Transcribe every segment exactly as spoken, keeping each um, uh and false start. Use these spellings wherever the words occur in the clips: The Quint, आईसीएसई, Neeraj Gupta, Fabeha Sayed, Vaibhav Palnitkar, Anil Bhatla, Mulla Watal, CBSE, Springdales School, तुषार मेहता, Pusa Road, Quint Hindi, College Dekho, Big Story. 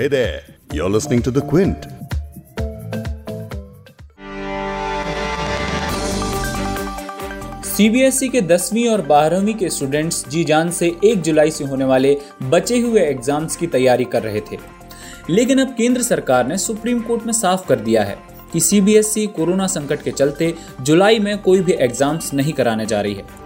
Hey there, you're listening to The Quint. CBSE के दसवीं और बारहवीं के स्टूडेंट्स जी जान से एक जुलाई से होने वाले बचे हुए एग्जाम्स की तैयारी कर रहे थे, लेकिन अब केंद्र सरकार ने सुप्रीम कोर्ट में साफ कर दिया है कि सीबीएसई कोरोना संकट के चलते जुलाई में कोई भी एग्जाम्स नहीं कराने जा रही है।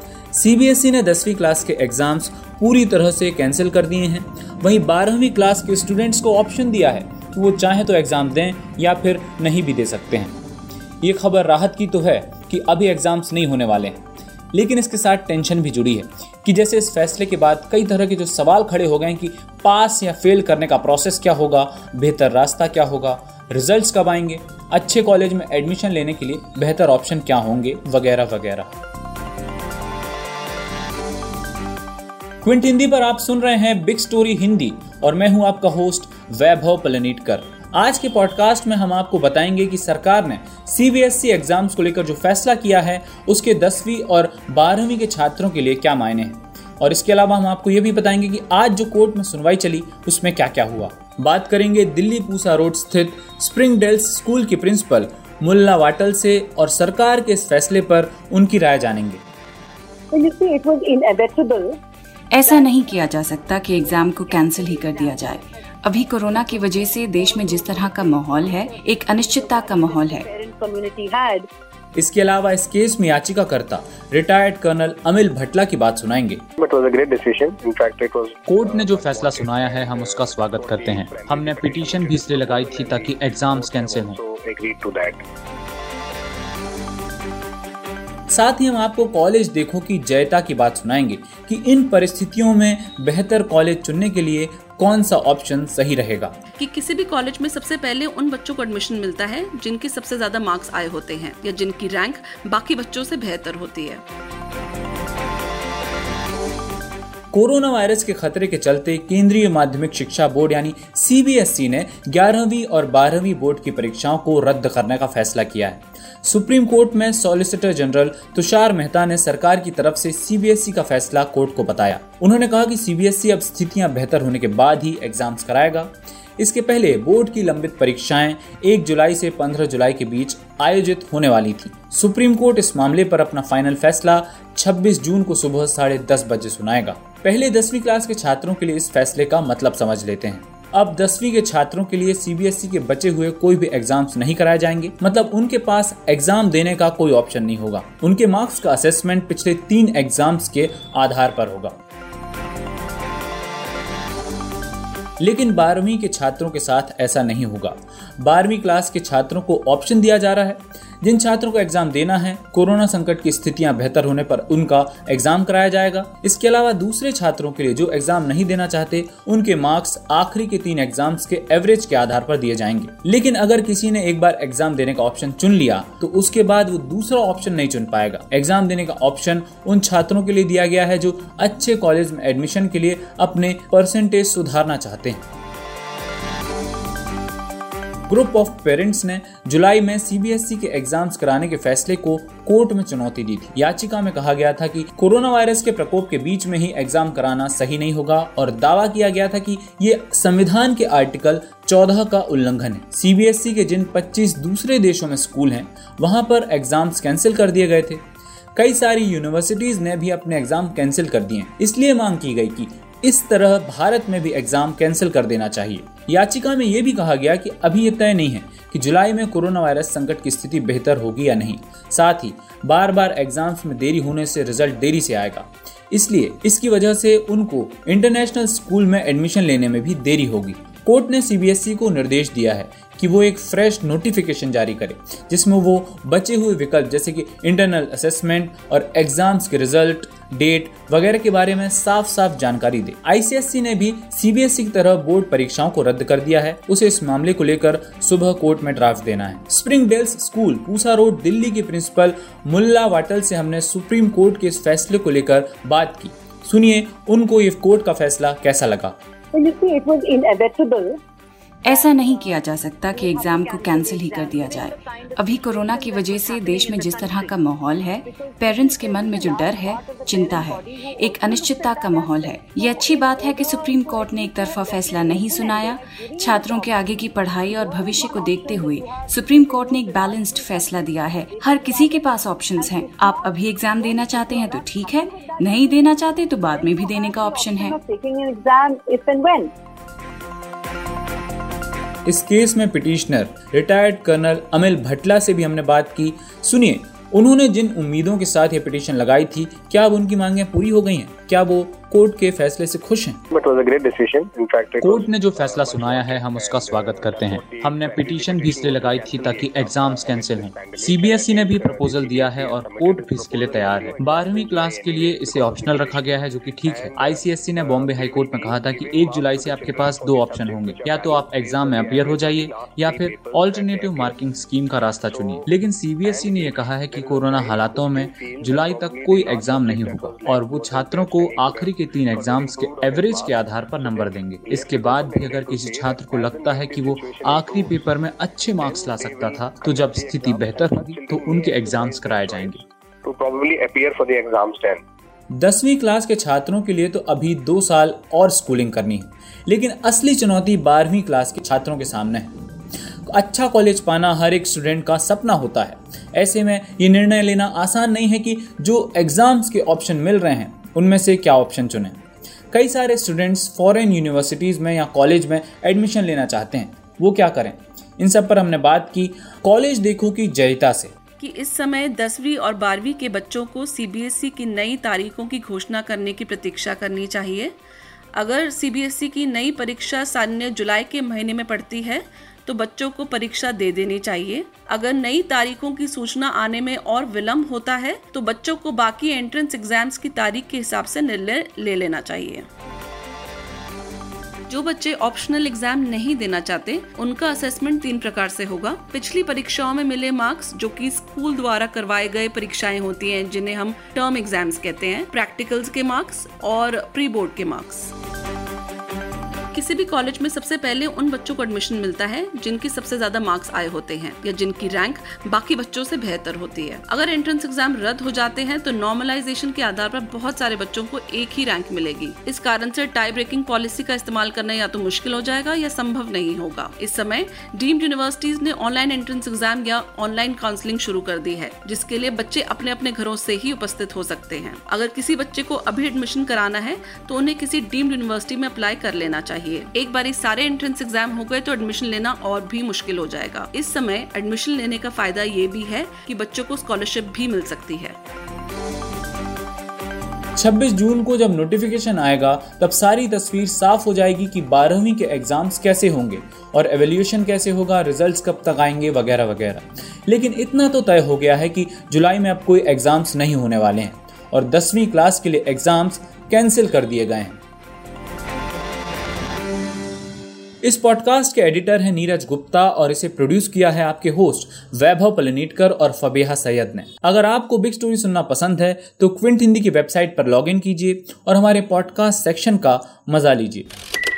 सीबीएसई ने दसवीं क्लास के एग्जाम्स पूरी तरह से कैंसिल कर दिए हैं। वहीं बारहवीं क्लास के स्टूडेंट्स को ऑप्शन दिया है कि वो चाहे तो एग्ज़ाम दें या फिर नहीं भी दे सकते हैं। ये खबर राहत की तो है कि अभी एग्ज़ाम्स नहीं होने वाले हैं, लेकिन इसके साथ टेंशन भी जुड़ी है कि जैसे इस फैसले के बाद कई तरह के जो सवाल खड़े हो गए हैं कि पास या फेल करने का प्रोसेस क्या होगा, बेहतर रास्ता क्या होगा, रिजल्ट्स कब आएंगे, अच्छे कॉलेज में एडमिशन लेने के लिए बेहतर ऑप्शन क्या होंगे, वगैरह वगैरह। क्विंट हिंदी पर आप सुन रहे हैं बिग स्टोरी हिंदी और मैं हूं आपका होस्ट वैभव पलनीटकर। आज के पॉडकास्ट में हम आपको बताएंगे कि सरकार ने सीबीएसई एग्जाम्स को लेकर जो फैसला किया है उसके दसवीं और बारहवीं के छात्रों के लिए क्या मायने हैं, और इसके अलावा हम आपको ये भी बताएंगे कि आज जो कोर्ट में सुनवाई चली उसमें क्या क्या हुआ। बात करेंगे दिल्ली पूसा रोड स्थित स्प्रिंगडेल्स स्कूल के प्रिंसिपल मुल्ला वाटल से और सरकार के इस फैसले पर उनकी राय जानेंगे। ऐसा नहीं किया जा सकता कि एग्जाम को कैंसिल ही कर दिया जाए। अभी कोरोना की वजह से देश में जिस तरह का माहौल है, एक अनिश्चितता का माहौल है। इसके अलावा इस केस में याचिकाकर्ता रिटायर्ड कर्नल अनिल भटला की बात सुनाएंगे। कोर्ट ने जो फैसला सुनाया है हम उसका स्वागत करते हैं। हमने पिटीशन भी इसलिए लगाई थी ताकि एग्जाम्स कैंसिल हों। साथ ही हम आपको कॉलेज देखो की जयता की बात सुनाएंगे कि इन परिस्थितियों में बेहतर कॉलेज चुनने के लिए कौन सा ऑप्शन सही रहेगा। कि किसी भी कॉलेज में सबसे पहले उन बच्चों को एडमिशन मिलता है जिनके सबसे ज्यादा मार्क्स आए होते हैं या जिनकी रैंक बाकी बच्चों से बेहतर होती है। कोरोना वायरस के खतरे के चलते केंद्रीय माध्यमिक शिक्षा बोर्ड यानी सीबीएसई ने ग्यारहवीं और बारहवीं बोर्ड की परीक्षाओं को रद्द करने का फैसला किया है। सुप्रीम कोर्ट में सॉलिसिटर जनरल तुषार मेहता ने सरकार की तरफ से सीबीएसई का फैसला कोर्ट को बताया। उन्होंने कहा कि सीबीएसई अब स्थितियां बेहतर होने के बाद ही एग्जाम्स कराएगा। इसके पहले बोर्ड की लंबित परीक्षाएं एक जुलाई से पंद्रह जुलाई के बीच आयोजित होने वाली थी। सुप्रीम कोर्ट इस मामले पर अपना फाइनल फैसला छब्बीस जून को सुबह साढ़े दस बजे सुनाएगा। पहले दसवीं क्लास के छात्रों के लिए इस फैसले का मतलब समझ लेते हैं। अब दसवीं के छात्रों के लिए सीबीएसई के बचे हुए कोई भी एग्जाम्स नहीं कराए जाएंगे, मतलब उनके पास एग्जाम देने का कोई ऑप्शन नहीं होगा। उनके मार्क्स का असेसमेंट पिछले तीन एग्जाम्स के आधार पर होगा। लेकिन बारहवीं के छात्रों के साथ ऐसा नहीं होगा। बारहवीं क्लास के छात्रों को ऑप्शन दिया जा रहा है। जिन छात्रों को एग्जाम देना है, कोरोना संकट की स्थितियां बेहतर होने पर उनका एग्जाम कराया जाएगा। इसके अलावा दूसरे छात्रों के लिए जो एग्जाम नहीं देना चाहते, उनके मार्क्स आखिरी के तीन एग्जाम्स के एवरेज के आधार पर दिए जाएंगे। लेकिन अगर किसी ने एक बार एग्जाम देने का ऑप्शन चुन लिया तो उसके बाद वो दूसरा ऑप्शन नहीं चुन पाएगा। एग्जाम देने का ऑप्शन उन छात्रों के लिए दिया गया है जो अच्छे कॉलेज में एडमिशन के लिए अपने परसेंटेज सुधारना चाहते हैं। ग्रुप ऑफ पेरेंट्स ने जुलाई में सीबीएसई के एग्जाम्स कराने के फैसले को कोर्ट में चुनौती दी थी। याचिका में कहा गया था कि कोरोना वायरस के प्रकोप के बीच में ही एग्जाम कराना सही नहीं होगा और दावा किया गया था कि ये संविधान के आर्टिकल चौदह का उल्लंघन है। सीबीएसई के जिन पच्चीस दूसरे देशों में स्कूल हैं वहां पर एग्जाम्स कैंसिल कर दिए गए थे। कई सारी यूनिवर्सिटीज ने भी अपने एग्जाम कैंसिल कर दिए। इसलिए मांग की गई कि इस तरह भारत में भी एग्जाम कैंसिल कर देना चाहिए। याचिका में यह भी कहा गया कि अभी ये तय नहीं है कि जुलाई में कोरोना वायरस संकट की स्थिति बेहतर होगी या नहीं। साथ ही बार बार एग्जाम्स में देरी होने से रिजल्ट देरी से आएगा, इसलिए इसकी वजह से उनको इंटरनेशनल स्कूल में एडमिशन लेने में भी देरी होगी। कोर्ट ने सीबीएसई को निर्देश दिया है कि वो एक फ्रेश नोटिफिकेशन जारी करे जिसमें वो बचे हुए विकल्प जैसे कि इंटरनल असेसमेंट और एग्जाम्स के रिजल्ट, डेट वगैरह के बारे में साफ साफ जानकारी दे। आईसीएसई ने भी सीबीएसई की तरह बोर्ड परीक्षाओं को रद्द कर दिया है। उसे इस मामले को लेकर सुबह कोर्ट में ड्राफ्ट देना है। Springdales school Pusa road Delhi के प्रिंसिपल मुल्ला वाटल से हमने सुप्रीम कोर्ट के इस फैसले को लेकर बात की। सुनिए उनको ये कोर्ट का फैसला कैसा लगा। ऐसा नहीं किया जा सकता कि एग्जाम को कैंसिल ही कर दिया जाए। अभी कोरोना की वजह से देश में जिस तरह का माहौल है, पेरेंट्स के मन में जो डर है, चिंता है, एक अनिश्चितता का माहौल है। ये अच्छी बात है कि सुप्रीम कोर्ट ने एक तरफा फैसला नहीं सुनाया। छात्रों के आगे की पढ़ाई और भविष्य को देखते हुए सुप्रीम कोर्ट ने एक बैलेंस्ड फैसला दिया है। हर किसी के पास ऑप्शंस हैं। आप अभी एग्जाम देना चाहते हैं तो ठीक है, नहीं देना चाहते तो बाद में भी देने का ऑप्शन है। इस केस में petitioner retired colonel Anil Bhatla से भी हमने बात की। सुनिए उन्होंने जिन उम्मीदों के साथ ये पिटिशन लगाई थी, क्या अब उनकी मांगें पूरी हो गई हैं? क्या वो कोर्ट के फैसले से खुश हैं? कोर्ट ने जो फैसला सुनाया है हम उसका स्वागत करते हैं। हमने पिटीशन भी इसलिए लगाई थी ताकि एग्जाम्स कैंसिल हों। सीबीएसई ने भी प्रपोजल दिया है और कोर्ट भी इसके लिए तैयार है। बारहवीं क्लास के लिए इसे ऑप्शनल रखा गया है, जो कि ठीक है। आईसीएसई ने बॉम्बे हाई कोर्ट में कहा था कि एक जुलाई से आपके पास दो ऑप्शन होंगे, या तो आप एग्जाम में अपीयर हो जाइए या फिर ऑल्टरनेटिव मार्किंग स्कीम का रास्ता चुनिए। लेकिन सीबीएसई ने यह कहा है कि कोरोना हालातों में जुलाई तक कोई एग्जाम नहीं होगा और वो छात्रों को आखिरी के तीन एग्जाम्स के एवरेज के आधार पर नंबर देंगे। इसके बाद भी अगर किसी छात्र को लगता है कि वो आखिरी पेपर में अच्छे मार्क्स ला सकता था, तो जब स्थिति बेहतर होगी तो उनके एग्जाम्स कराए जाएंगे। तो probably appear for the exams then. दसवीं क्लास के छात्रों के लिए तो अभी दो साल और स्कूलिंग करनी है, लेकिन असली चुनौती बारहवीं क्लास के छात्रों के सामने है। अच्छा कॉलेज पाना हर एक स्टूडेंट का सपना होता है। ऐसे में ये निर्णय लेना आसान नहीं है कि जो एग्जाम्स के ऑप्शन मिल रहे हैं उनमें से क्या ऑप्शन चुनें। कई सारे स्टूडेंट्स फॉरेन यूनिवर्सिटीज़ में या कॉलेज में एडमिशन लेना चाहते हैं, वो क्या करें? इन सब पर हमने बात की कॉलेज देखो की जयिता से कि इस समय दसवीं और बारहवीं के बच्चों को सीबीएसई की नई तारीखों की घोषणा करने की प्रतीक्षा करनी चाहिए। अगर सीबीएसई की नई परीक्षा साल जुलाई के महीने में पड़ती है तो बच्चों को परीक्षा दे देनी चाहिए। अगर नई तारीखों की सूचना आने में और विलम्ब होता है तो बच्चों को बाकी एंट्रेंस एग्जाम्स की तारीख के हिसाब से निर्णय ले लेना चाहिए। जो बच्चे ऑप्शनल एग्जाम नहीं देना चाहते उनका असेसमेंट तीन प्रकार से होगा। पिछली परीक्षाओं में मिले मार्क्स, जो कि स्कूल द्वारा करवाए गए परीक्षाएं होती हैं जिन्हें हम टर्म एग्जाम्स कहते हैं, प्रैक्टिकल्स के मार्क्स और प्री बोर्ड के मार्क्स। किसी भी कॉलेज में सबसे पहले उन बच्चों को एडमिशन मिलता है जिनकी सबसे ज्यादा मार्क्स आए होते हैं या जिनकी रैंक बाकी बच्चों से बेहतर होती है। अगर एंट्रेंस एग्जाम रद्द हो जाते हैं तो नॉर्मलाइजेशन के आधार पर बहुत सारे बच्चों को एक ही रैंक मिलेगी। इस कारण से टाई ब्रेकिंग पॉलिसी का इस्तेमाल करना या तो मुश्किल हो जाएगा या संभव नहीं होगा। इस समय डीम्ड यूनिवर्सिटीज ने ऑनलाइन एंट्रेंस एग्जाम या ऑनलाइन काउंसलिंग शुरू कर दी है, जिसके लिए बच्चे अपने अपने घरों से ही उपस्थित हो सकते हैं। अगर किसी बच्चे को अभी एडमिशन कराना है तो उन्हें किसी डीम्ड यूनिवर्सिटी में अप्लाई कर लेना चाहिए। एक बार सारे एंट्रेंस एग्जाम हो गए तो एडमिशन लेना और भी मुश्किल हो जाएगा। इस समय एडमिशन लेने का फायदा ये भी है कि बच्चों को स्कॉलरशिप भी मिल सकती है। छब्बीस जून को जब नोटिफिकेशन आएगा तब सारी तस्वीर साफ हो जाएगी कि बारहवीं के एग्जाम्स कैसे होंगे और एवेल्यूशन कैसे होगा, रिजल्ट्स कब तक आएंगे वगैरह वगैरह। लेकिन इतना तो तय हो गया है कि जुलाई में अब कोई एग्जाम्स नहीं होने वाले हैं और दसवीं क्लास के लिए एग्जाम्स कैंसिल कर दिए गए हैं। इस पॉडकास्ट के एडिटर हैं नीरज गुप्ता और इसे प्रोड्यूस किया है आपके होस्ट वैभव पलनीटकर और फबेहा सैयद ने। अगर आपको बिग स्टोरी सुनना पसंद है तो क्विंट हिंदी की वेबसाइट पर लॉग इन कीजिए और हमारे पॉडकास्ट सेक्शन का मजा लीजिए।